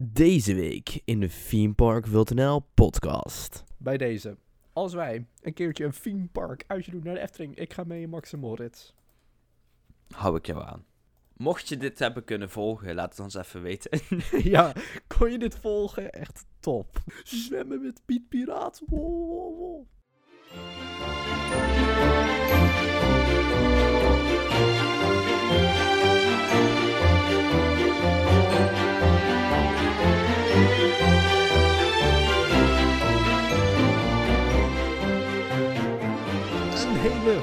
Deze week in de Theme Park.nl podcast. Bij deze. Als wij een keertje een Theme Park uitje doen naar de Efteling, ik ga mee in Max en Moritz. Hou ik jou aan. Mocht je dit hebben kunnen volgen, laat het ons even weten. Ja, kon je dit volgen? Echt top. Zwemmen met Piet Piraat. Wow, wow, wow.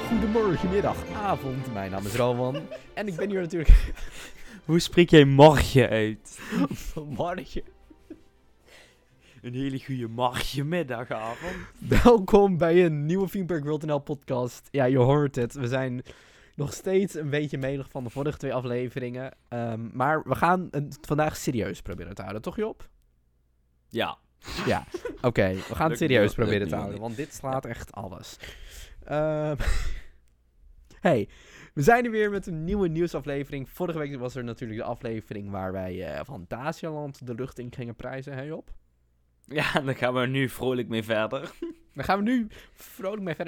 Goedemorgen, middag, avond. Mijn naam is Rowan. En ik ben hier natuurlijk... Hoe spreek jij morgen uit? Morgen. Een hele goede morgenmiddagavond. Welkom bij een nieuwe Theme Park.nl podcast. Ja, je hoort het. We zijn nog steeds een beetje melig van de vorige twee afleveringen. Maar we gaan het vandaag serieus proberen te houden. Toch, Job? Ja. Ja, oké. We gaan het serieus proberen te houden. Want dit slaat echt alles. Hey, we zijn er weer met een nieuwe nieuwsaflevering. Vorige week was er natuurlijk de aflevering waar wij Phantasialand de lucht in gingen prijzen, hè Job? Ja, daar gaan we nu vrolijk mee verder.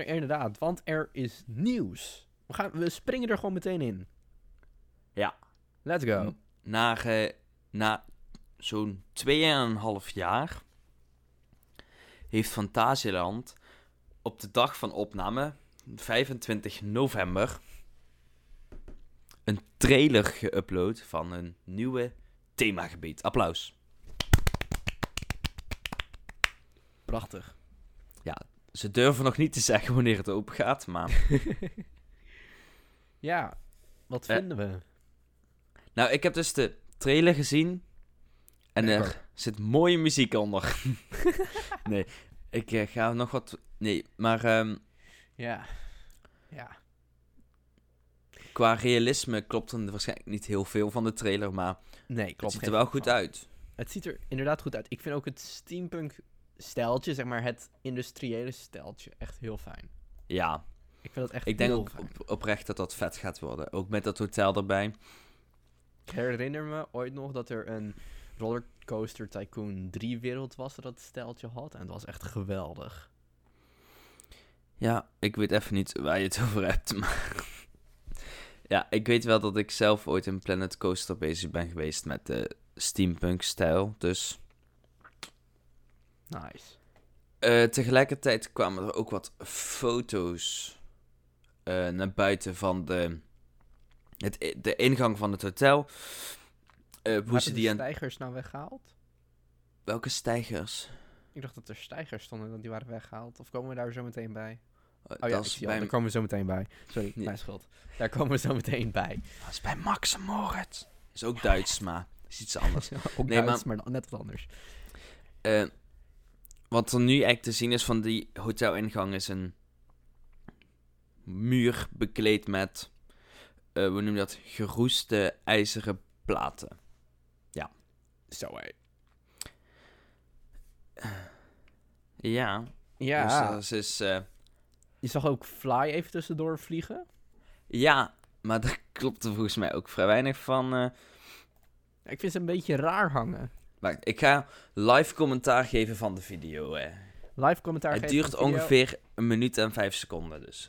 Inderdaad, want er is nieuws. We springen er gewoon meteen in. Ja. Let's go. Na zo'n 2,5 jaar heeft Phantasialand... op de dag van opname, 25 november, een trailer geüpload van een nieuwe themagebied. Applaus. Prachtig. Ja, ze durven nog niet te zeggen wanneer het open gaat, maar... Ja, wat vinden we? Nou, ik heb dus de trailer gezien en er zit mooie muziek onder. Nee, ik ga nog wat... Nee, maar... Ja. Qua realisme klopt er waarschijnlijk niet heel veel van de trailer, maar... Nee, klopt. Het ziet er wel goed uit. Het ziet er inderdaad goed uit. Ik vind ook het steampunk-stijltje, zeg maar het industriële stijltje, echt heel fijn. Ja. Ik vind dat echt heel fijn. Ik denk ook oprecht dat dat vet gaat worden. Ook met dat hotel erbij. Ik herinner me ooit nog dat er een Rollercoaster Tycoon 3 wereld was dat het stijltje had. En dat was echt geweldig. Ja, ik weet even niet waar je het over hebt, maar... Ja, ik weet wel dat ik zelf ooit in Planet Coaster bezig ben geweest met de steampunk-stijl, dus... Nice. Tegelijkertijd kwamen er ook wat foto's naar buiten van de ingang van het hotel. Stijgers nou weggehaald? Welke stijgers? Ik dacht dat er stijgers stonden en die waren weggehaald. Of komen we daar zo meteen bij? Daar komen we zo meteen bij. Sorry, nee. Mijn schuld. Daar komen we zo meteen bij. Dat is bij Max en Moritz. Is ook Duits, maar is iets anders. Ook nee, Duits, maar net wat anders. Wat er nu eigenlijk te zien is van die hotelingang is een muur bekleed met, we noemen dat, geroeste ijzeren platen. Ja. Zo hé. Ja. Dus dat is, je zag ook Fly even tussendoor vliegen? Ja, maar daar klopte volgens mij ook vrij weinig van. Ik vind ze een beetje raar hangen. Maar ik ga live commentaar geven van de video. Live commentaar geven. Het duurt ongeveer 1 minuut en 5 seconden. Dus.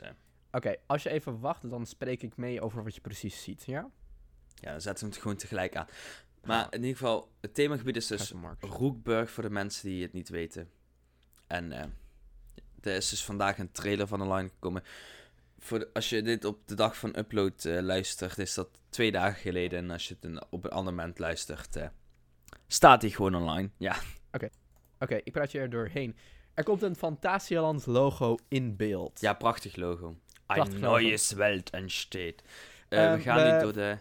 Oké, als je even wacht, dan spreek ik mee over wat je precies ziet, ja? Ja, dan zetten we het gewoon tegelijk aan. Maar in ieder geval, het themagebied is dus Rookburgh voor de mensen die het niet weten. En er is dus vandaag een trailer van online gekomen. Als je dit op de dag van upload luistert, is dat 2 dagen geleden. En als je het op een ander moment luistert, staat hij gewoon online. Ja. Oké, ik praat je er doorheen. Er komt een Phantasialand logo in beeld. Ja, prachtig logo. Een nieuwe wereld entsteht. We gaan nu door de...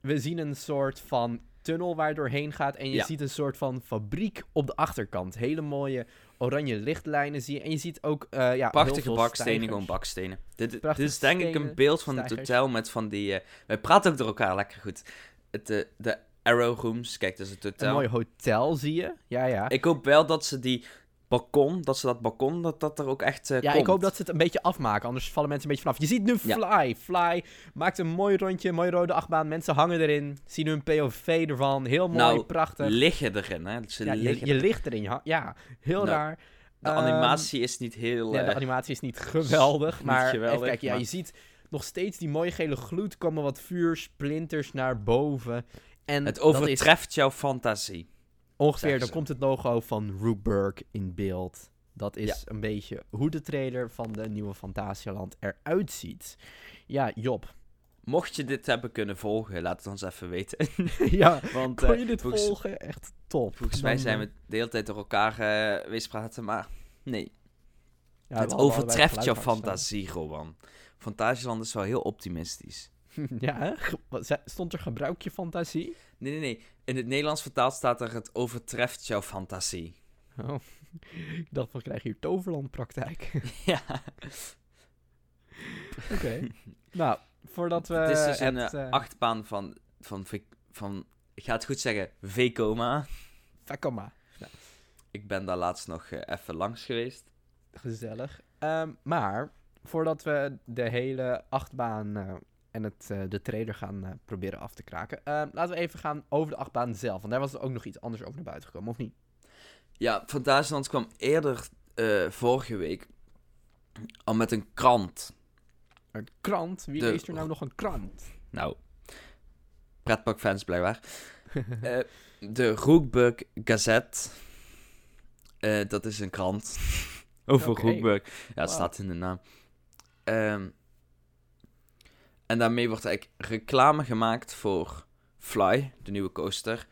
We zien een soort van tunnel waar je doorheen gaat en je ziet een soort van fabriek op de achterkant. Hele mooie oranje lichtlijnen zie je. En je ziet ook prachtige bakstenen, gewoon bakstenen. Dit is denk ik een beeld van het hotel met van die... wij praten ook door elkaar lekker goed. De arrow rooms, kijk, dat is het hotel. Een mooi hotel zie je, ja. Ik hoop wel dat ze die balkon, dat er ook echt komt. Ja, ik hoop dat ze het een beetje afmaken, anders vallen mensen een beetje vanaf. Je ziet nu Fly maakt een mooi rondje, een mooie rode achtbaan, mensen hangen erin, zien hun POV ervan, heel mooi, prachtig. Liggen erin, hè? Ze ligt erin, ja, heel raar. De animatie is niet heel... Nee, de animatie is niet geweldig, even kijken, maar... ja, je ziet nog steeds die mooie gele gloed, komen wat vuursplinters naar boven. En het overtreft jouw fantasie. Ongeveer, dan komt het logo van Rookburgh in beeld. Dat is een beetje hoe de trailer van de nieuwe Phantasialand eruit ziet. Ja, Job. Mocht je dit hebben kunnen volgen, laat het ons even weten. Ja, want, kon je dit volgen? Echt top. Volgens mij zijn we de hele tijd door elkaar weespraten, maar nee. Ja, het overtreft jouw fantasie, Rowan. Phantasialand is wel heel optimistisch. Ja, hè? Stond er gebruik je fantasie? Nee. In het Nederlands vertaald staat er het overtreft jouw fantasie. Oh, ik dacht van krijg je hier Toverland-praktijk. Ja. Oké. Nou, voordat we... Het is dus een achtbaan van ik ga het goed zeggen, Vekoma. Vekoma. Ja. Ik ben daar laatst nog even langs geweest. Gezellig. Maar, voordat we de hele achtbaan... en de trailer gaan proberen af te kraken. Laten we even gaan over de achtbaan zelf. Want daar was er ook nog iets anders over naar buiten gekomen, of niet? Ja, Phantasialand kwam eerder vorige week al met een krant. Een krant? Wie leest er nou nog een krant? Nou, pretparkfans blijkbaar. De Rookburgh Gazette. Dat is een krant over Rookburgh. Ja, het staat in de naam. En daarmee wordt eigenlijk reclame gemaakt voor Fly, de nieuwe coaster.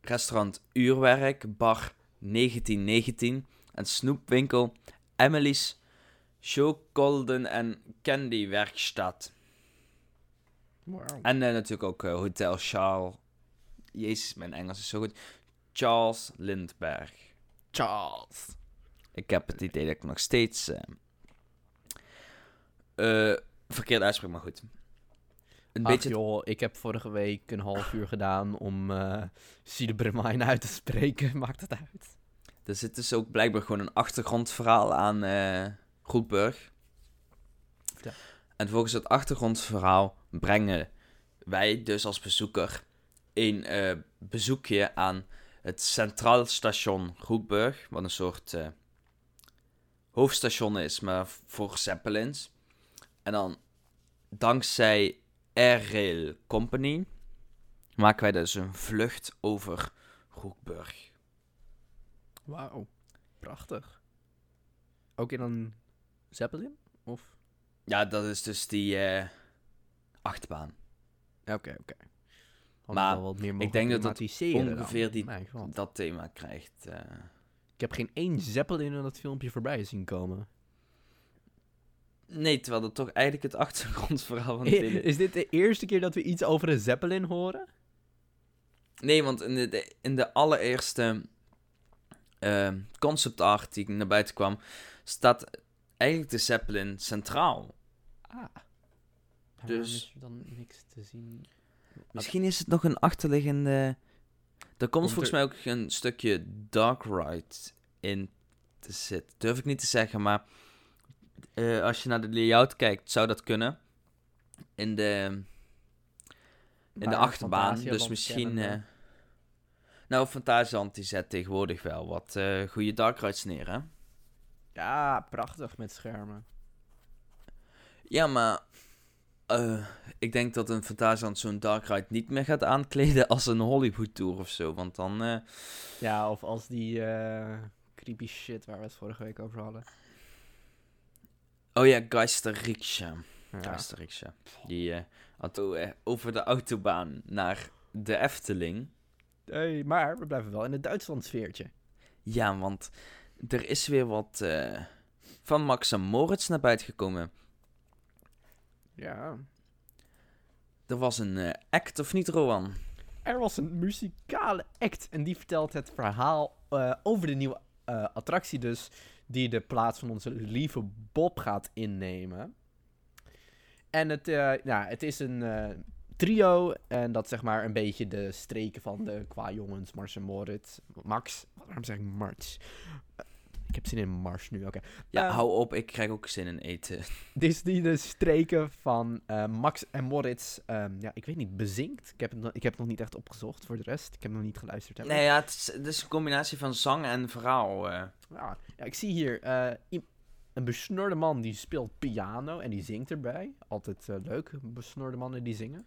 Restaurant Uurwerk, bar 1919. En snoepwinkel Emily's Chocolden en Candy Werkstatt. Wow. En natuurlijk ook Hotel Charles... Jezus, mijn Engels is zo goed. Charles Lindbergh. Charles. Ik heb het idee dat ik nog steeds... verkeerde uitspraak, maar goed. Joh, ik heb vorige week een half uur gedaan om Sidebremijn uit te spreken. Maakt dat uit? Er zit dus ook blijkbaar gewoon een achtergrondverhaal aan Rookburgh. Ja. En volgens dat achtergrondverhaal brengen wij dus als bezoeker een bezoekje aan het Centraal Station Rookburgh. Wat een soort hoofdstation is, maar voor Zeppelins. En dan, dankzij Air Rail Company, maken wij dus een vlucht over Rookburgh. Wauw, prachtig. Ook in een Zeppelin? Of? Ja, dat is dus die achtbaan. Oké. Maar wat meer ik denk dat dat ongeveer dat thema krijgt. Ik heb geen één Zeppelin in dat filmpje voorbij zien komen. Nee, terwijl dat toch eigenlijk het achtergrondverhaal van is dit de eerste keer dat we iets over een Zeppelin horen? Nee, want in de allereerste concept art die naar buiten kwam, staat eigenlijk de Zeppelin centraal. Ah. Dus is er dan niks te zien. Misschien is het nog een achterliggende... Er komt volgens mij ook een stukje dark ride in te zitten. Durf ik niet te zeggen, maar... als je naar de layout kijkt, zou dat kunnen. In de achterbaan. Dus misschien... Phantasialand die zet tegenwoordig wel wat goede dark rides neer, hè? Ja, prachtig met schermen. Ja, maar... ik denk dat een Phantasialand zo'n dark ride niet meer gaat aankleden als een Hollywood tour of zo. Want dan... Ja, of als die creepy shit waar we het vorige week over hadden. Oh ja, Geisterrikscha. Ja. Die had over de autobaan naar de Efteling. Hey, maar we blijven wel in het Duitsland sfeertje. Ja, want er is weer wat van Max en Moritz naar buiten gekomen. Ja. Er was een act, of niet, Rowan? Er was een muzikale act. En die vertelt het verhaal over de nieuwe attractie dus... die de plaats van onze lieve Bob gaat innemen. En het is een trio. En dat zeg maar een beetje de streken van de qua jongens, Max en Moritz. Max? Waarom zeg ik Max? Ik heb zin in Mars nu, oké. Ja, hou op, ik krijg ook zin in eten. Disney, de streken van Max en Moritz, ja, ik weet niet, bezinkt. Ik heb het nog niet echt opgezocht voor de rest. Ik heb nog niet geluisterd. Hebben. Nee, ja, het is een combinatie van zang en verhaal. Ja, ik zie hier een besnorde man die speelt piano en die zingt erbij. Altijd leuk, besnorde mannen die zingen.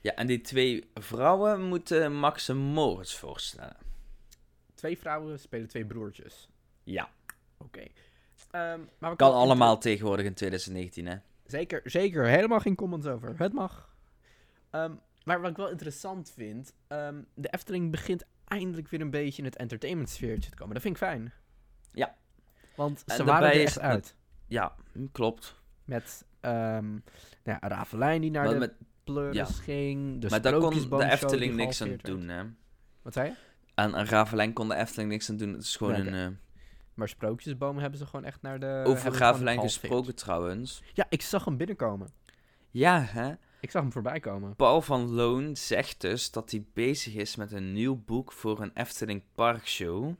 Ja, en die twee vrouwen moeten Max en Moritz voorstellen. Twee vrouwen spelen twee broertjes. Ja. Oké. Maar kan allemaal tegenwoordig in 2019, hè? Zeker, zeker. Helemaal geen comments over. Het mag. Maar wat ik wel interessant vind... de Efteling begint eindelijk weer een beetje in het entertainment sfeertje te komen. Dat vind ik fijn. Ja. Want ze waren er echt uit. Ja, klopt. Met Raveleijn die naar de pleurs ging. Maar daar kon de Efteling niks aan doen, hè? Wat zei je? Aan Raveleijn kon de Efteling niks aan doen. Het is gewoon een... Maar sprookjesbomen hebben ze gewoon echt naar de... Over Raveleijn gesproken trouwens. Ja, ik zag hem binnenkomen. Ja, hè? Ik zag hem voorbij komen. Paul van Loon zegt dus dat hij bezig is met een nieuw boek voor een Efteling Parkshow.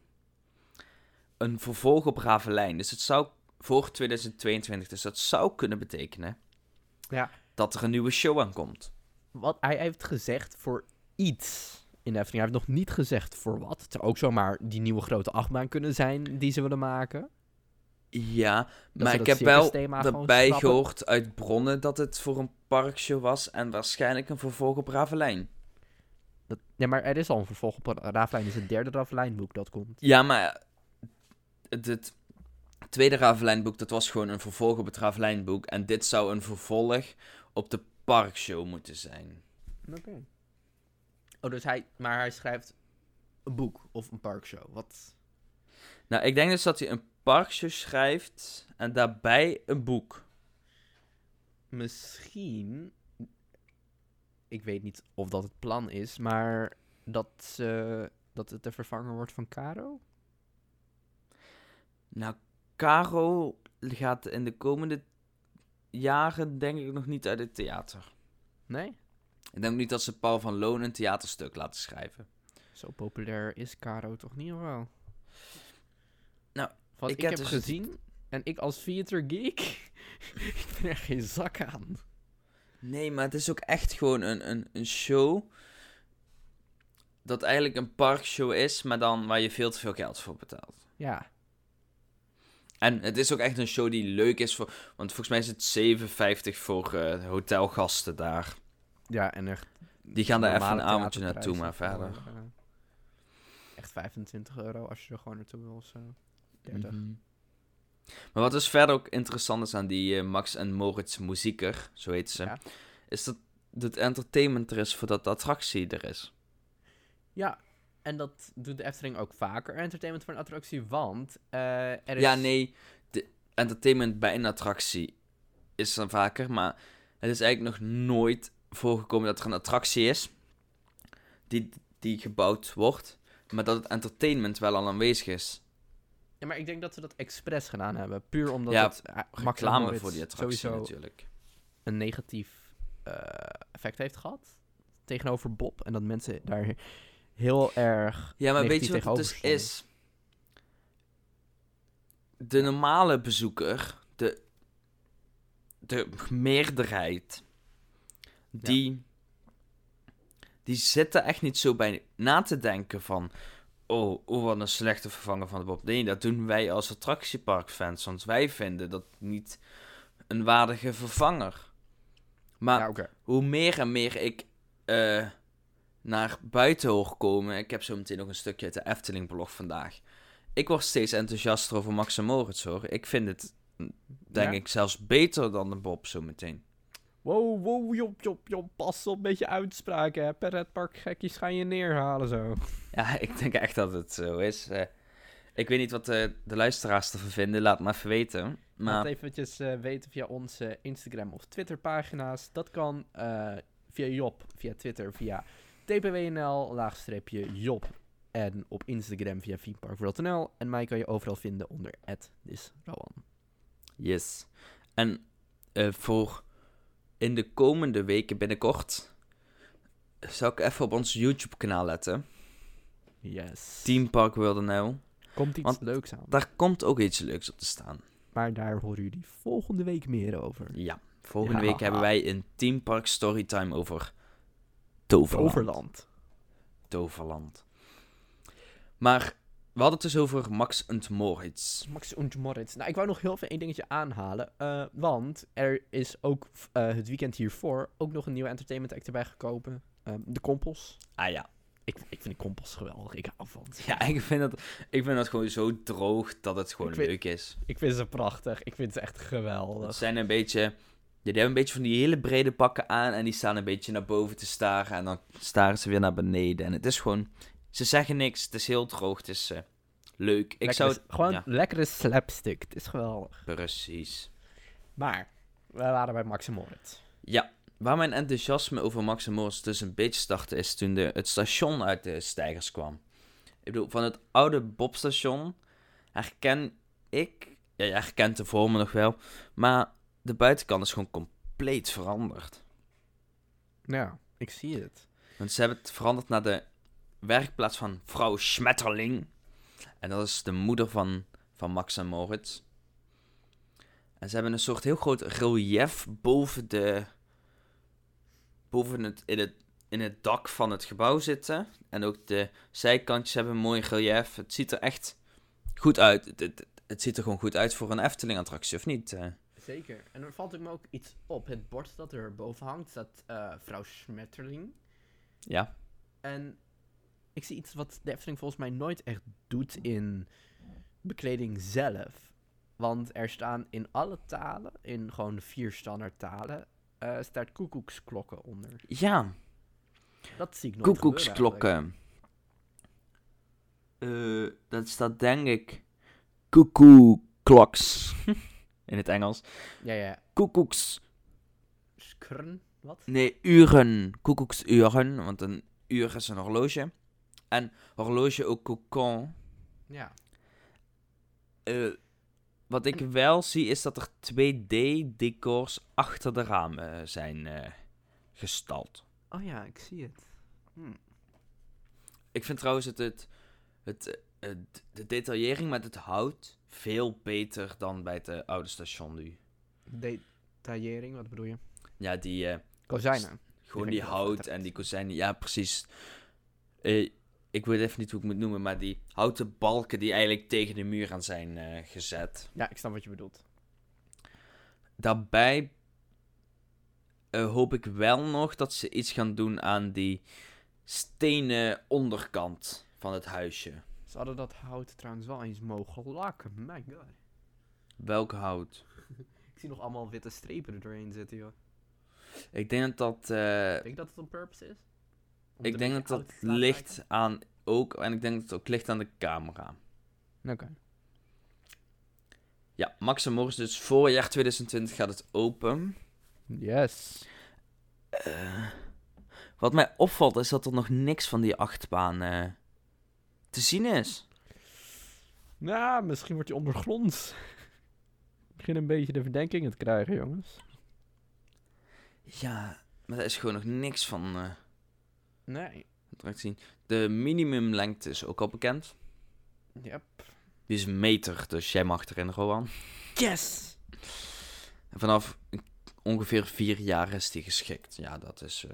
Een vervolg op Raveleijn. Dus het zou voor 2022, dus dat zou kunnen betekenen... Ja. Dat er een nieuwe show aankomt. Wat hij heeft gezegd voor iets... in de Efteling. Hij heeft nog niet gezegd voor wat. Het zou ook zomaar die nieuwe grote achtbaan kunnen zijn die ze willen maken. Ja, dat maar ik heb wel erbij gehoord uit bronnen dat het voor een parkshow was en waarschijnlijk een vervolg op Raveleijn. Ja, maar er is al een vervolg op Raveleijn. Het is het derde Raveleijnboek dat komt. Ja, maar het tweede Raveleijnboek, dat was gewoon een vervolg op het Raveleijnboek. En dit zou een vervolg op de parkshow moeten zijn. Oké. Oh, dus hij schrijft een boek of een parkshow. Wat? Nou, ik denk dus dat hij een parkshow schrijft en daarbij een boek. Misschien, ik weet niet of dat het plan is, maar dat het de vervanger wordt van Caro? Nou, Caro gaat in de komende jaren denk ik nog niet uit het theater. Nee? Ik denk niet dat ze Paul van Loon een theaterstuk laten schrijven. Zo populair is Caro toch niet, of wel? Nou, want ik heb dus gezien... En ik als theatergeek... ik ben er geen zak aan. Nee, maar het is ook echt gewoon een show... dat eigenlijk een parkshow is... maar dan waar je veel te veel geld voor betaalt. Ja. En het is ook echt een show die leuk is voor... Want volgens mij is het €7,50 voor hotelgasten daar... Ja, en echt... Die gaan daar even een avondje naartoe, maar verder. Echt €25 als je er gewoon naartoe wil, zo. 30. Mm-hmm. Maar wat dus verder ook interessant is aan die Max en Moritz muzieker, zo heet ze... Ja. Is dat het entertainment er is voordat de attractie er is. Ja, en dat doet de Efteling ook vaker. Entertainment voor een attractie, want er is... Ja, nee, de entertainment bij een attractie is dan vaker, maar het is eigenlijk nog nooit... voorgekomen dat er een attractie is die gebouwd wordt, maar dat het entertainment wel al aanwezig is. Ja, maar ik denk dat ze dat expres gedaan hebben, puur omdat het reclame voor die attractie natuurlijk een negatief effect heeft gehad tegenover Bob en dat mensen daar heel erg ja, maar weet je wat het dus is? De normale bezoeker, de meerderheid. Die zitten echt niet zo bij na te denken van... Oh, wat een slechte vervanger van de Bob. Nee, dat doen wij als attractieparkfans. Want wij vinden dat niet een waardige vervanger. Maar hoe meer en meer ik naar buiten hoor komen... Ik heb zo meteen nog een stukje uit de Efteling-blog vandaag. Ik word steeds enthousiaster over Max en Moritz, hoor. Ik vind het, denk ik, zelfs beter dan de Bob zo meteen. Wow, Job, pas op met je uitspraken, hè. Pretpark gekkies gaan je neerhalen, zo. Ja, ik denk echt dat het zo is. Ik weet niet wat de luisteraars ervan vinden, laat maar even weten. Maar... Laat eventjes weten via onze Instagram of Twitter pagina's. Dat kan via Job, via Twitter, via tpwnl_Job. En op Instagram via themepark.nl. En mij kan je overal vinden onder @disrowan. Yes. En voor... In de komende weken binnenkort Zou ik even op ons YouTube-kanaal letten? Yes. Theme Park World.nl. Komt iets leuks aan. Daar komt ook iets leuks op te staan. Maar daar horen jullie volgende week meer over. Ja, volgende week hebben wij een Theme Park Storytime over Toverland. Maar we hadden het dus over Max en Moritz. Nou, ik wou nog heel even één dingetje aanhalen. Want er is ook het weekend hiervoor ook nog een nieuwe entertainment act erbij gekomen. De Kompels. Ah ja. Ik vind de Kompels geweldig. Ik hou van. Ja, ik vind dat gewoon zo droog dat het gewoon leuk is. Ik vind ze prachtig. Ik vind ze echt geweldig. Het zijn een beetje... Die hebben een beetje van die hele brede pakken aan en die staan een beetje naar boven te staren en dan staren ze weer naar beneden. En het is gewoon... Ze zeggen niks, het is heel droog, het is leuk. Lekkere slapstick, het is geweldig. Precies. Maar, we waren bij Max en Moritz. Ja, waar mijn enthousiasme over Max en Moritz dus een beetje startte is toen het station uit de steigers kwam. Ik bedoel, van het oude Bobstation herken ik... Ja, je herkent de vormen nog wel, maar... De buitenkant is gewoon compleet veranderd. Ja, ik zie het. Want ze hebben het veranderd naar de werkplaats van Frau Schmetterling. En dat is de moeder van Max en Moritz. En ze hebben een soort heel groot relief boven het dak van het gebouw zitten. En ook de zijkantjes hebben een mooi relief. Het ziet er echt goed uit. Het ziet er gewoon goed uit voor een Efteling-attractie, of niet? Zeker. En er valt me ook iets op. Het bord dat er boven hangt, staat Frau Schmetterling. Ja. En ik zie iets wat de Efteling volgens mij nooit echt doet in bekleding zelf. Want er staan in alle talen, in gewoon 4 standaard talen, staat koekoeksklokken onder. Ja. Dat zie ik nooit koekoeksklokken. Dat staat denk ik... Koekoekloks. In het Engels. Ja. Koekoeks. Skrn, wat? Nee, uren. Koekoeksuren, want een uur is een horloge. En horloge ook kokon. Ja. Wat ik wel zie is dat er 2D-decors achter de ramen zijn gestald. Oh ja, ik zie het. Ik vind trouwens de detaillering met het hout veel beter dan bij het oude station nu. Detaillering, wat bedoel je? Ja, die... kozijnen. Gewoon die hout en die kozijnen. Ja, precies. Ik weet even niet hoe ik moet noemen, maar die houten balken die eigenlijk tegen de muur aan zijn gezet. Ja, ik snap wat je bedoelt. Daarbij hoop ik wel nog dat ze iets gaan doen aan die stenen onderkant van het huisje. Ze hadden dat hout trouwens wel eens mogen lakken. My god. Welk hout? Ik zie nog allemaal witte strepen er doorheen zitten, joh. Ik denk dat... Ik denk dat het on purpose is. Ik denk dat dat ligt aan ook... En ik denk dat het ook ligt aan de camera. Oké. Ja, Max en Moritz. Dus voorjaar 2020 gaat het open. Yes. Wat mij opvalt is dat er nog niks van die achtbaan... te zien is. Nou, misschien wordt hij ondergronds. Ik begin een beetje de verdenkingen te krijgen, jongens. Ja, maar daar is gewoon nog niks van. Nee. Dat zien. De minimumlengte is ook al bekend. Yep. Die is een meter, dus jij mag erin, Rowan. Yes! En vanaf ongeveer 4 jaar is die geschikt. Ja, dat is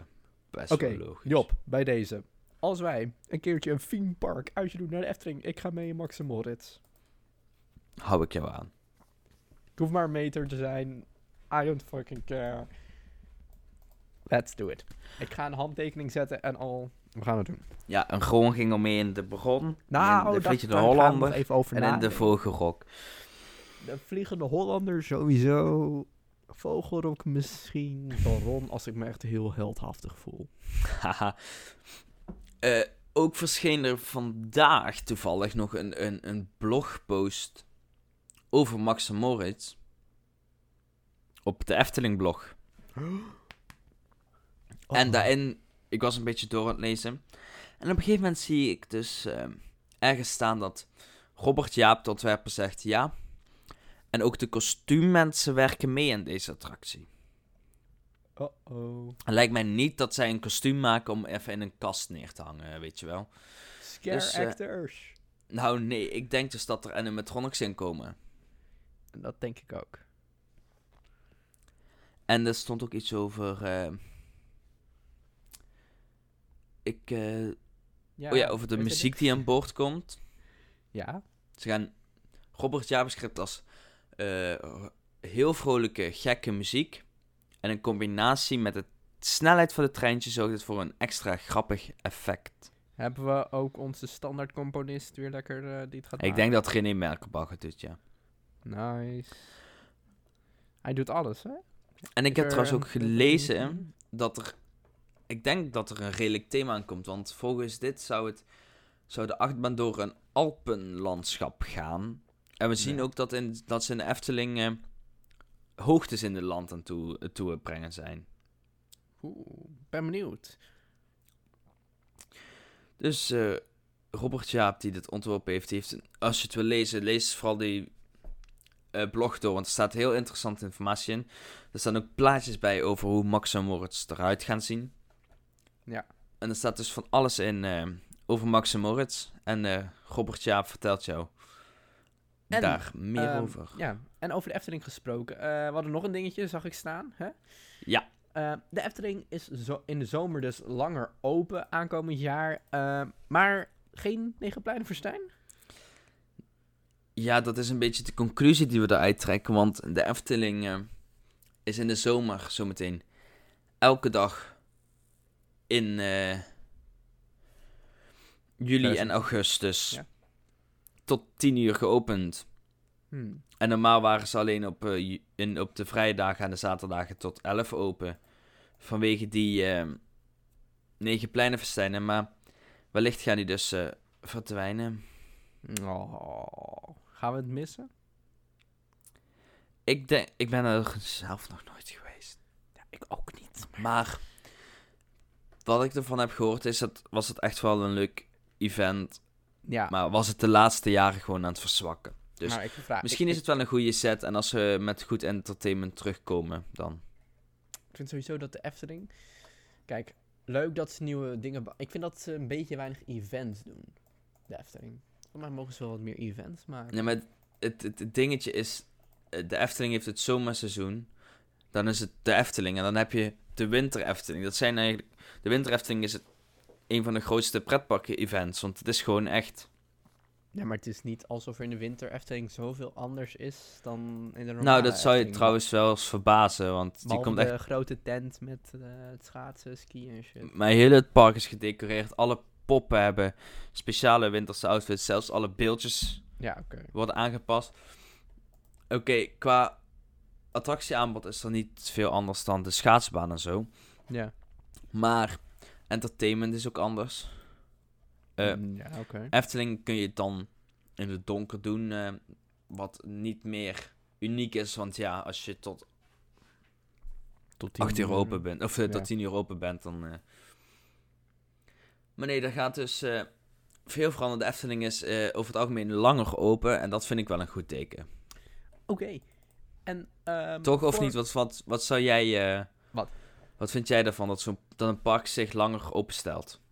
best wel logisch. Job, bij deze... Als wij een keertje een theme park uitje doen naar de Efteling, ik ga mee in Max en Moritz. Hou ik jou aan. Ik hoef maar een meter te zijn. I don't fucking care. Let's do it. Ik ga een handtekening zetten en al. We gaan het doen. Ja, een Groen ging al mee in de Bron. Nou, in de Vliegende Hollander. Even over en in de Vogelrok. De Vliegende Hollander sowieso. Vogelrok misschien. Bron als ik me echt heel heldhaftig voel. Haha. Ook verscheen er vandaag toevallig nog een blogpost over Max en Moritz op de Efteling blog. Oh. En daarin, ik was een beetje door aan het lezen. En op een gegeven moment zie ik dus ergens staan dat Robert Jaap, de ontwerper, zegt ja. En ook de kostuummensen werken mee aan deze attractie. Uh-oh. Lijkt mij niet dat zij een kostuum maken om even in een kast neer te hangen, weet je wel. Scare dus, actors. Nou nee, ik denk dus dat er animatronics in komen. Dat denk ik ook. En er stond ook iets over... over de muziek die aan boord komt. Ja. Ze gaan Robert Jaap beschrijft als heel vrolijke, gekke muziek. En in combinatie met de snelheid van het treintje zorgt het voor een extra grappig effect. Hebben we ook onze standaardcomponist weer lekker die het gaat maken? Ik denk dat René Merkelbach het doet, ja. Nice. Hij doet alles, hè? En ik heb trouwens ook gelezen dat er... Ik denk dat er een redelijk thema aan komt. Want volgens dit zou de achtbaan door een Alpenlandschap gaan. En we zien ook dat ze in de Efteling hoogtes in het land aan toe brengen zijn. Oeh, ben benieuwd. Dus Robert Jaap, die dit ontworpen heeft, als je het wil lezen, lees vooral die blog door, want er staat heel interessante informatie in. Er staan ook plaatjes bij over hoe Max en Moritz eruit gaan zien. Ja. En er staat dus van alles in over Max en Moritz. En Robert Jaap vertelt jou daar meer over. Ja, en over de Efteling gesproken. We hadden nog een dingetje, zag ik staan. Hè? Ja. De Efteling is in de zomer dus langer open aankomend jaar. Maar geen 9 pleinen voor Stijn? Ja, dat is een beetje de conclusie die we eruit trekken. Want de Efteling is in de zomer zometeen elke dag in juli en augustus tot 10:00 geopend. En normaal waren ze alleen op de vrijdagen en de zaterdagen tot 11:00 open. Vanwege die 9 pleinenfestijnen. Maar wellicht gaan die dus verdwijnen. Oh, gaan we het missen? Ik ben er zelf nog nooit geweest. Ja, ik ook niet. Maar wat ik ervan heb gehoord is dat was het echt wel een leuk event. Ja. Maar was het de laatste jaren gewoon aan het verzwakken. Dus nou, misschien is het wel een goede set. En als we met goed entertainment terugkomen, dan... Ik vind sowieso dat de Efteling... Kijk, leuk dat ze nieuwe dingen... Ik vind dat ze een beetje weinig events doen. De Efteling. Volgens mij mogen ze wel wat meer events maken. Nee, maar het dingetje is... De Efteling heeft het zomerseizoen. Dan is het de Efteling. En dan heb je de winter Efteling. Dat zijn eigenlijk... De winter Efteling is een van de grootste pretparken-events. Want het is gewoon echt... Ja, maar het is niet alsof er in de winter Efteling zoveel anders is dan in de normale Nou, dat zou je Efteling. Trouwens wel eens verbazen, want die komt echt... de grote tent met het schaatsen, skiën en shit. Maar heel het park is gedecoreerd. Alle poppen hebben speciale winterse outfits. Zelfs alle beeldjes worden aangepast. Oké, qua attractieaanbod is er niet veel anders dan de schaatsbaan en zo. Ja. Maar entertainment is ook anders. Efteling kun je dan in het donker doen, wat niet meer uniek is, want ja, als je tot 8:00 open bent, of tot 10:00 open bent, dan... Maar nee, daar gaat dus veel veranderen. De Efteling is over het algemeen langer open en dat vind ik wel een goed teken. Oké. En toch of niet, wat zou jij... Wat vind jij daarvan, dat een park zich langer openstelt?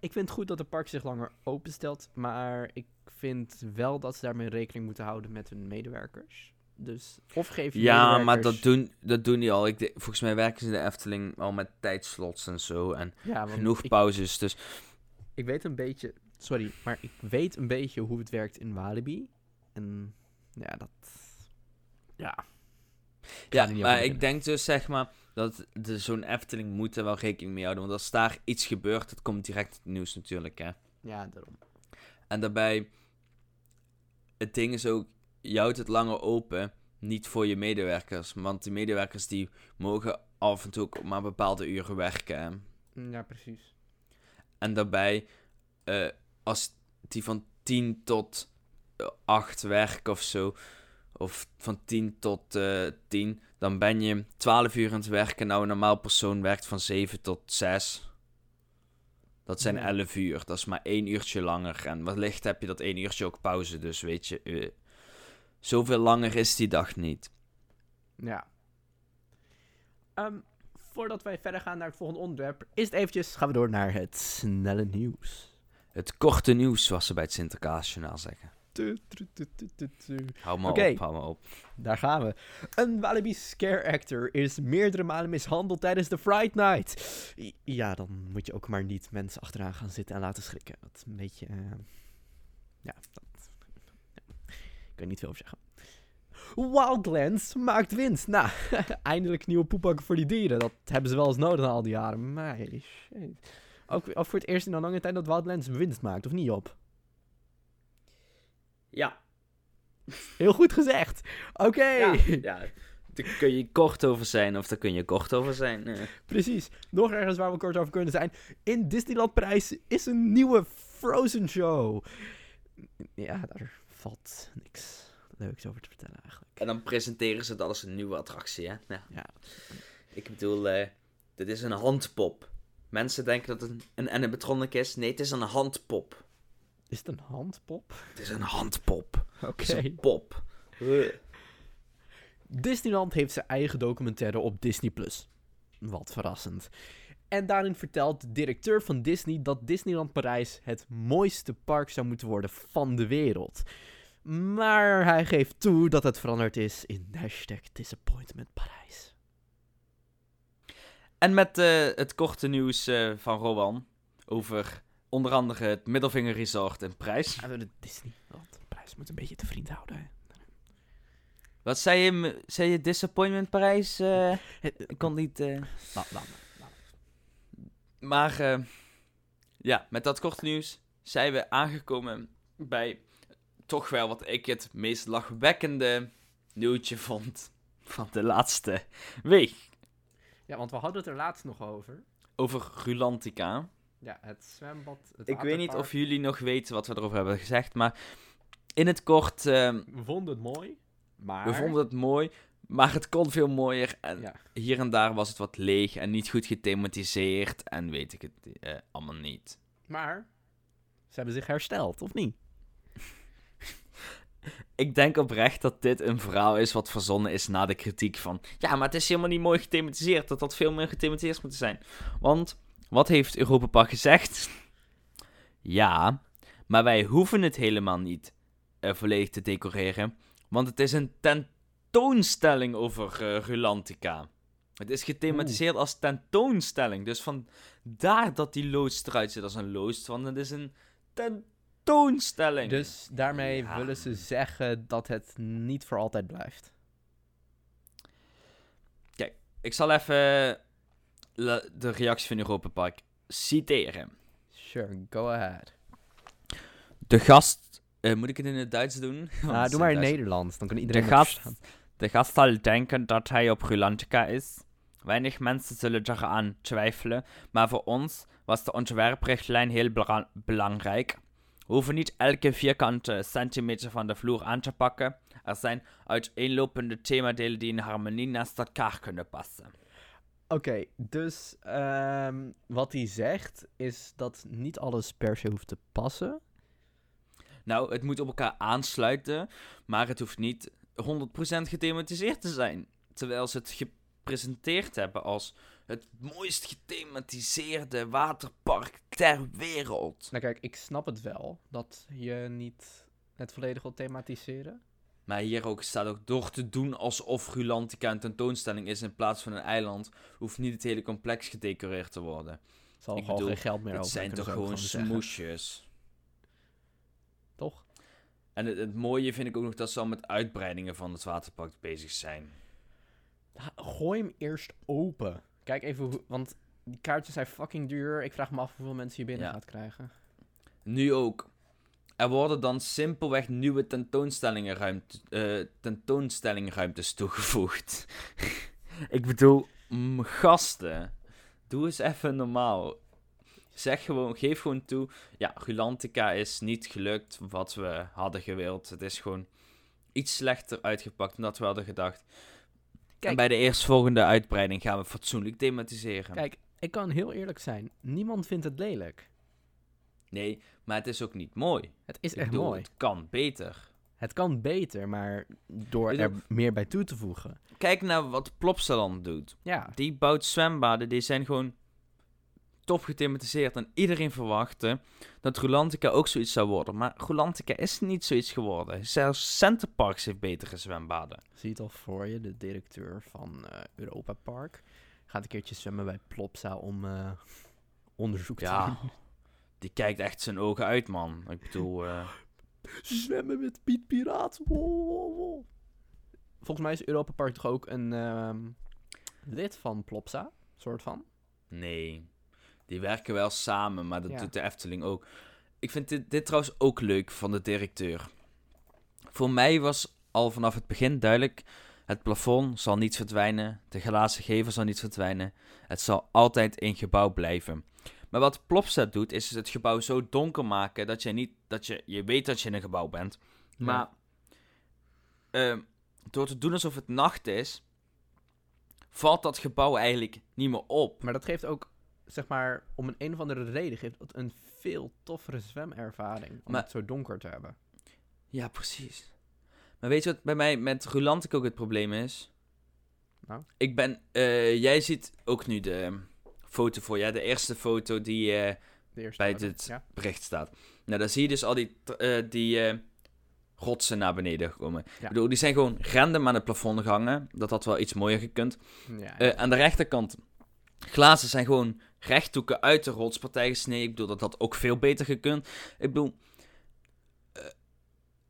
Ik vind het goed dat het park zich langer openstelt, maar ik vind wel dat ze daarmee rekening moeten houden met hun medewerkers. Dus, of geef je medewerkers... Ja, maar dat doen die al. Volgens mij werken ze in de Efteling al met tijdslots en zo en genoeg pauzes. Dus... Ik weet een beetje... Sorry, maar ik weet een beetje hoe het werkt in Walibi. En ja, dat... Ja. Ja, maar ik denk dus, zeg maar... Dat zo'n Efteling moet er wel rekening mee houden. Want als daar iets gebeurt, dat komt direct het nieuws natuurlijk, hè. Ja, daarom. En daarbij... Het ding is ook... Je houdt het langer open. Niet voor je medewerkers. Want die medewerkers die mogen af en toe ook maar bepaalde uren werken, hè? Ja, precies. En daarbij... als die van 10 tot 8 werken of zo... Of van 10 tot 10... Dan ben je 12 uur aan het werken. Nou, een normaal persoon werkt van 7 tot 6. Dat zijn 11 uur. Dat is maar 1 uurtje langer. En wellicht heb je dat 1 uurtje ook pauze. Dus weet je... zoveel langer is die dag niet. Ja. Voordat wij verder gaan naar het volgende onderwerp, is het eventjes, gaan we door naar het snelle nieuws. Het korte nieuws, zoals ze bij het Sinterklaasjournaal zeggen. Hou maar op. Daar gaan we. Een Walibi scare actor is meerdere malen mishandeld tijdens de Fright Night. Ja, dan moet je ook maar niet mensen achteraan gaan zitten en laten schrikken. Dat is een beetje... Ik kan er niet veel over zeggen. Wildlands maakt winst. Nou, eindelijk nieuwe poepakken voor die dieren. Dat hebben ze wel eens nodig na al die jaren. Maar holy shit. Ook voor het eerst in een lange tijd dat Wildlands winst maakt, of niet, Job? Ja. Heel goed gezegd. Oké. Ja, daar kun je kort over zijn, of daar kun je kort over zijn. Nee. Precies. Nog ergens waar we kort over kunnen zijn. In Disneyland Parijs is een nieuwe Frozen show. Ja, daar valt niks leuks over te vertellen eigenlijk. En dan presenteren ze dat als een nieuwe attractie, hè? Nou, ja. Ik bedoel, dit is een handpop. Mensen denken dat het een animatronic is. Nee, het is een handpop. Is het een handpop? Het is een handpop. Oké. Het is een pop. Disneyland heeft zijn eigen documentaire op Disney+. Wat verrassend. En daarin vertelt de directeur van Disney dat Disneyland Parijs het mooiste park zou moeten worden van de wereld. Maar hij geeft toe dat het veranderd is in hashtag disappointment Parijs. En met het korte nieuws van Rowan over onder andere het Middelvinger Resort in Parijs. Disneyland Parijs moet een beetje te vriend houden, hè? Wat zei je? Zei je disappointment Parijs? Ik kon niet... Maar ja, met dat korte nieuws zijn we aangekomen bij toch wel wat ik het meest lachwekkende nieuwtje vond van de laatste week. Ja, want we hadden het er laatst nog over. Over Rulantica. Ja, het zwembad. Ik weet niet of jullie nog weten wat we erover hebben gezegd, maar in het kort... we vonden het mooi, maar... het kon veel mooier. En hier en daar was het wat leeg en niet goed gethematiseerd en weet ik het allemaal niet. Maar ze hebben zich hersteld, of niet? Ik denk oprecht dat dit een verhaal is wat verzonnen is na de kritiek van... Ja, maar het is helemaal niet mooi gethematiseerd. Dat had veel meer gethematiseerd moeten zijn. Want, wat heeft Europa Park gezegd? Ja, maar wij hoeven het helemaal niet volledig te decoreren. Want het is een tentoonstelling over Rulantica. Het is gethematiseerd als tentoonstelling. Dus vandaar dat die loods eruit zit als een loods. Want het is een tentoonstelling. Dus daarmee willen ze zeggen dat het niet voor altijd blijft. Kijk, ik zal even de reactie van Europa Park citeren. Sure, go ahead. De gast... moet ik het in het Duits doen? Doe maar in het Nederlands, dan kan iedereen De gast zal denken dat hij op Rulantica is. Weinig mensen zullen daaraan twijfelen, maar voor ons was de ontwerprichtlijn heel belangrijk. We hoeven niet elke vierkante centimeter van de vloer aan te pakken. Er zijn uiteenlopende themadelen die in harmonie naast elkaar kunnen passen. Oké, dus wat hij zegt is dat niet alles per se hoeft te passen. Nou, het moet op elkaar aansluiten, maar het hoeft niet 100% gethematiseerd te zijn. Terwijl ze het gepresenteerd hebben als het mooist gethematiseerde waterpark ter wereld. Nou kijk, ik snap het wel, dat je niet het volledig wil thematiseren. Maar hier ook staat ook door te doen alsof Rulantica een tentoonstelling is in plaats van een eiland, hoeft niet het hele complex gedecoreerd te worden. Zal ik bedoel, geen geld meer het over, zijn toch gewoon smoesjes. Zeggen. Toch? En het mooie vind ik ook nog dat ze al met uitbreidingen van het waterpark bezig zijn. Gooi hem eerst open. Kijk even, want die kaartjes zijn fucking duur. Ik vraag me af hoeveel mensen hier binnen gaat krijgen. Nu ook. Er worden dan simpelweg nieuwe tentoonstellingruimtes toegevoegd. Ik bedoel, gasten. Doe eens even normaal. Geef gewoon toe. Ja, Rulantica is niet gelukt wat we hadden gewild. Het is gewoon iets slechter uitgepakt dan dat we hadden gedacht. Kijk, en bij de eerstvolgende uitbreiding gaan we fatsoenlijk thematiseren. Kijk, ik kan heel eerlijk zijn. Niemand vindt het lelijk. Nee, maar het is ook niet mooi. Het is echt mooi. Het kan beter. Het kan beter, maar door er meer bij toe te voegen. Kijk naar wat Plopsaland doet. Ja. Die bouwt zwembaden, die zijn gewoon top gethematiseerd. En iedereen verwachtte dat Rulantica ook zoiets zou worden. Maar Rulantica is niet zoiets geworden. Zelfs Center Parks heeft betere zwembaden. Zie je het al voor je, de directeur van Europa Park gaat een keertje zwemmen bij Plopsa om onderzoek te doen. Die kijkt echt zijn ogen uit, man. Ik bedoel... zwemmen met Piet Piraat. Wow. Volgens mij is Europa Park toch ook een lid van Plopsa? Soort van? Nee. Die werken wel samen, maar dat doet de Efteling ook. Ik vind dit trouwens ook leuk van de directeur. Voor mij was al vanaf het begin duidelijk... Het plafond zal niet verdwijnen. De glazen gevel zal niet verdwijnen. Het zal altijd een gebouw blijven. Maar wat Plopsa doet, is het gebouw zo donker maken dat je weet dat je in een gebouw bent. Ja. Maar door te doen alsof het nacht is, valt dat gebouw eigenlijk niet meer op. Maar dat geeft ook, zeg maar, om een of andere reden, geeft dat een veel toffere zwemervaring. Om het zo donker te hebben. Ja, precies. Maar weet je wat bij mij met Rulantica ook het probleem is? Nou? Jij ziet ook nu de foto voor je. De eerste foto die bij dit bericht staat. Nou, daar zie je dus al die rotsen naar beneden komen. Ja. Ik bedoel, die zijn gewoon random aan het plafond gehangen. Dat had wel iets mooier gekund. Ja. Aan de rechterkant, glazen zijn gewoon rechthoeken uit de rotspartij gesneden. Ik bedoel, dat had ook veel beter gekund. Ik bedoel...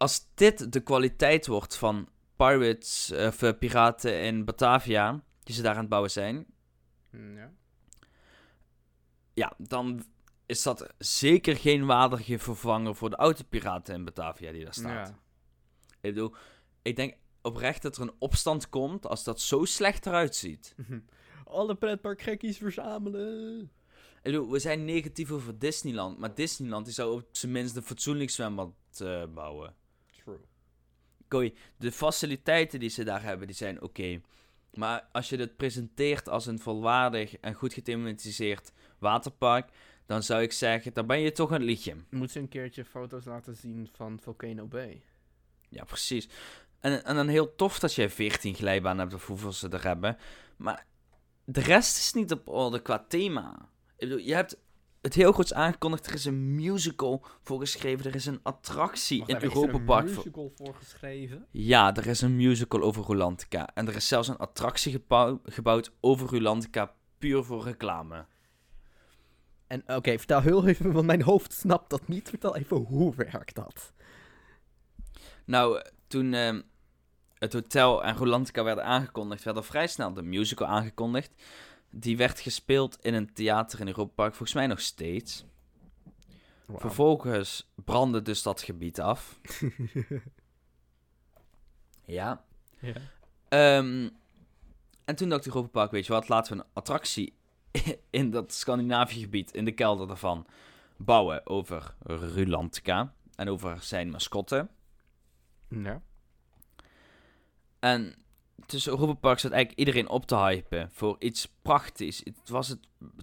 Als dit de kwaliteit wordt van pirates of piraten in Batavia, die ze daar aan het bouwen zijn, ja, dan is dat zeker geen waardige vervanger voor de oude piraten in Batavia die daar staat. Ja. Ik bedoel, ik denk oprecht dat er een opstand komt als dat zo slecht eruit ziet. Alle pretparkgekkies verzamelen. Ik bedoel, we zijn negatief over Disneyland, maar Disneyland die zou op zijn minst een fatsoenlijk zwembad bouwen. True. De faciliteiten die ze daar hebben, die zijn oké. Maar als je dit presenteert als een volwaardig en goed gethematiseerd waterpark, dan zou ik zeggen, dan ben je toch een liedje. Moet ze een keertje foto's laten zien van Volcano Bay. Ja, precies. En dan heel tof dat jij 14 glijbanen hebt of hoeveel ze er hebben. Maar de rest is niet op orde qua thema. Ik bedoel, je hebt... Het heel goed aangekondigd, er is een musical voor geschreven, er is een attractie in Europa Park. Is er een musical voor geschreven? Ja, er is een musical over Rulantica. En er is zelfs een attractie gebouwd over Rulantica, puur voor reclame. En oké, vertel heel even, want mijn hoofd snapt dat niet. Vertel even, hoe werkt dat? Nou, toen het hotel en Rulantica werden aangekondigd, werd al vrij snel de musical aangekondigd. Die werd gespeeld in een theater in Europa Park, volgens mij nog steeds. Wow. Vervolgens brandde dus dat gebied af. En toen dacht Europa Park, weet je wat, laten we een attractie in dat Scandinavië gebied, in de kelder daarvan, bouwen over Rulantica en over zijn mascotte. Ja. En... tussen Europa Park zat eigenlijk iedereen op te hypen voor iets prachtigs. Het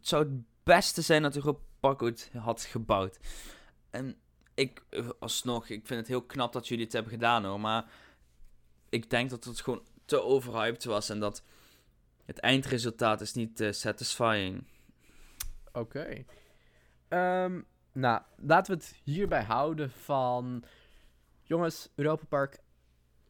zou het beste zijn dat Europa Park ooit had gebouwd. En ik vind het heel knap dat jullie het hebben gedaan hoor. Maar ik denk dat het gewoon te overhyped was. En dat het eindresultaat is niet satisfying. Oké. Nou, laten we het hierbij houden van... Jongens, Europa Park...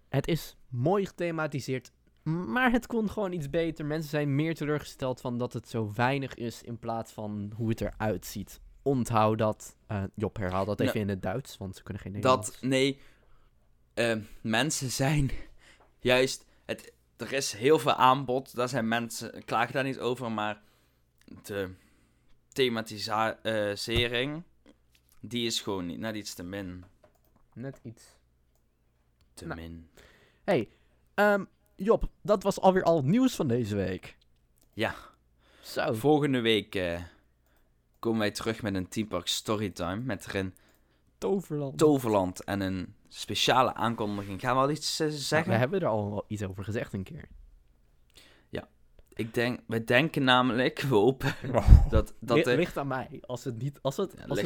Het is mooi gethematiseerd, maar het kon gewoon iets beter. Mensen zijn meer teleurgesteld van dat het zo weinig is in plaats van hoe het eruit ziet. Onthoud dat. Job, herhaal dat even in het Duits, want ze kunnen geen Nederlands. Mensen zijn juist... Er is heel veel aanbod, daar zijn mensen... klagen daar niet over, maar de thematisering, die is gewoon niet, net iets te min. Net iets. Min. Hey, Job, dat was alweer al het nieuws van deze week. Ja. Zo. Volgende week komen wij terug met een Theme Park Storytime. Met erin Toverland. En een speciale aankondiging. Gaan we al iets zeggen? Nou, we hebben er al iets over gezegd een keer. Ja. Wij denken namelijk, we hopen... Dat het ligt aan mij. Als het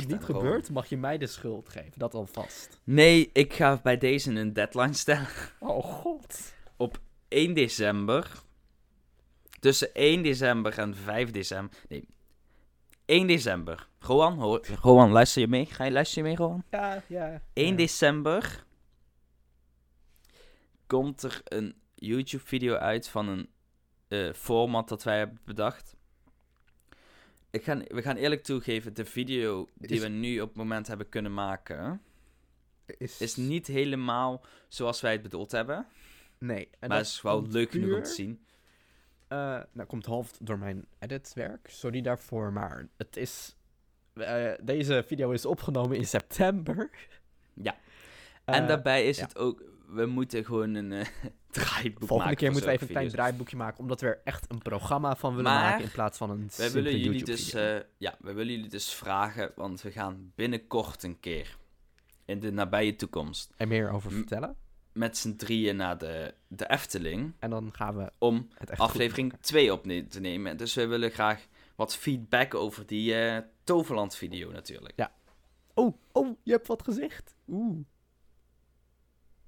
niet gebeurt, mag je mij de schuld geven. Dat alvast. Nee, ik ga bij deze een deadline stellen. Oh god. Op 1 december... Tussen 1 december en 5 december... Nee, 1 december. Rowan, luister je mee? Ga je luisteren mee, Rowan? Ja. 1 december... komt er een YouTube-video uit van een format dat wij hebben bedacht. We gaan eerlijk toegeven, de video die we nu op het moment hebben kunnen maken... Is niet helemaal zoals wij het bedoeld hebben. Nee. En maar het is wel leuk genoeg om te zien. Nou, komt half door mijn editwerk. Sorry daarvoor, maar het is... deze video is opgenomen in september. Ja. En daarbij is het ook... We moeten gewoon een draaiboek volgende maken. Volgende keer moeten we even een klein draaiboekje maken, omdat we er echt een programma van willen maken in plaats van een simpele YouTube-video. We willen jullie dus vragen, want we gaan binnenkort een keer in de nabije toekomst. En meer over vertellen? Met z'n drieën naar de Efteling. En dan gaan we om aflevering 2 op te nemen. Dus we willen graag wat feedback over die Toverland-video natuurlijk. Ja. Oh, je hebt wat gezegd. Oeh.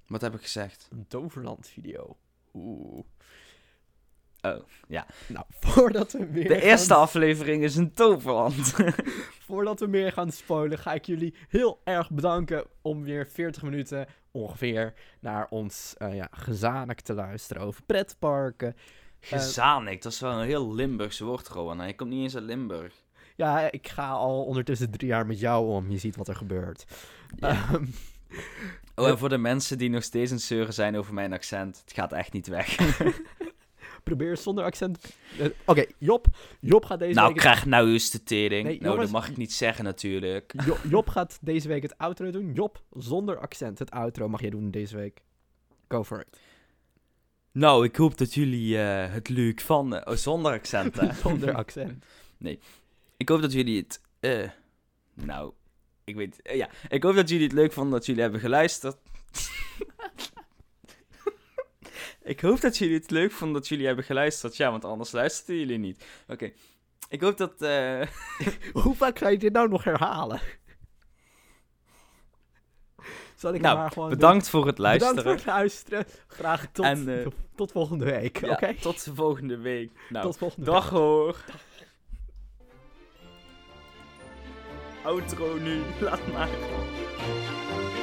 Wat heb ik gezegd? Een Toverland-video. Oeh. Oh, ja. Nou, voordat we weer... De eerste aflevering is een Toverland. Voordat we meer gaan spoilen, ga ik jullie heel erg bedanken om weer 40 minuten ongeveer naar ons gezanik te luisteren over pretparken. Gezanik, dat is wel een heel Limburgs woord, Rowan. Hij komt niet eens uit Limburg. Ja, ik ga al ondertussen 3 jaar met jou om. Je ziet wat er gebeurt. Ja. Oh, en voor de mensen die nog steeds een zeuren zijn over mijn accent, het gaat echt niet weg. Probeer zonder accent. Oké, Job gaat deze week... Krijg nou eens de tering. Nee, jongens, dat mag ik niet zeggen natuurlijk. Job gaat deze week het outro doen. Job, zonder accent. Het outro mag jij doen deze week. Go for it. Nou, ik hoop dat jullie het leuk vonden. Oh, zonder accent, hè? Zonder accent. Nee. Ik hoop dat jullie het... Ik hoop dat jullie het leuk vonden dat jullie hebben geluisterd. Ik hoop dat jullie het leuk vonden dat jullie hebben geluisterd. Ja, want anders luisterden jullie niet. Oké. Ik hoop dat... Hoe vaak ga je dit nou nog herhalen? Zal ik maar gewoon bedankt voor het luisteren. Bedankt voor het luisteren. Graag tot volgende week. Ja, okay? Tot volgende week. Nou, tot volgende dag week. Hoor. Outro nu, laat maar.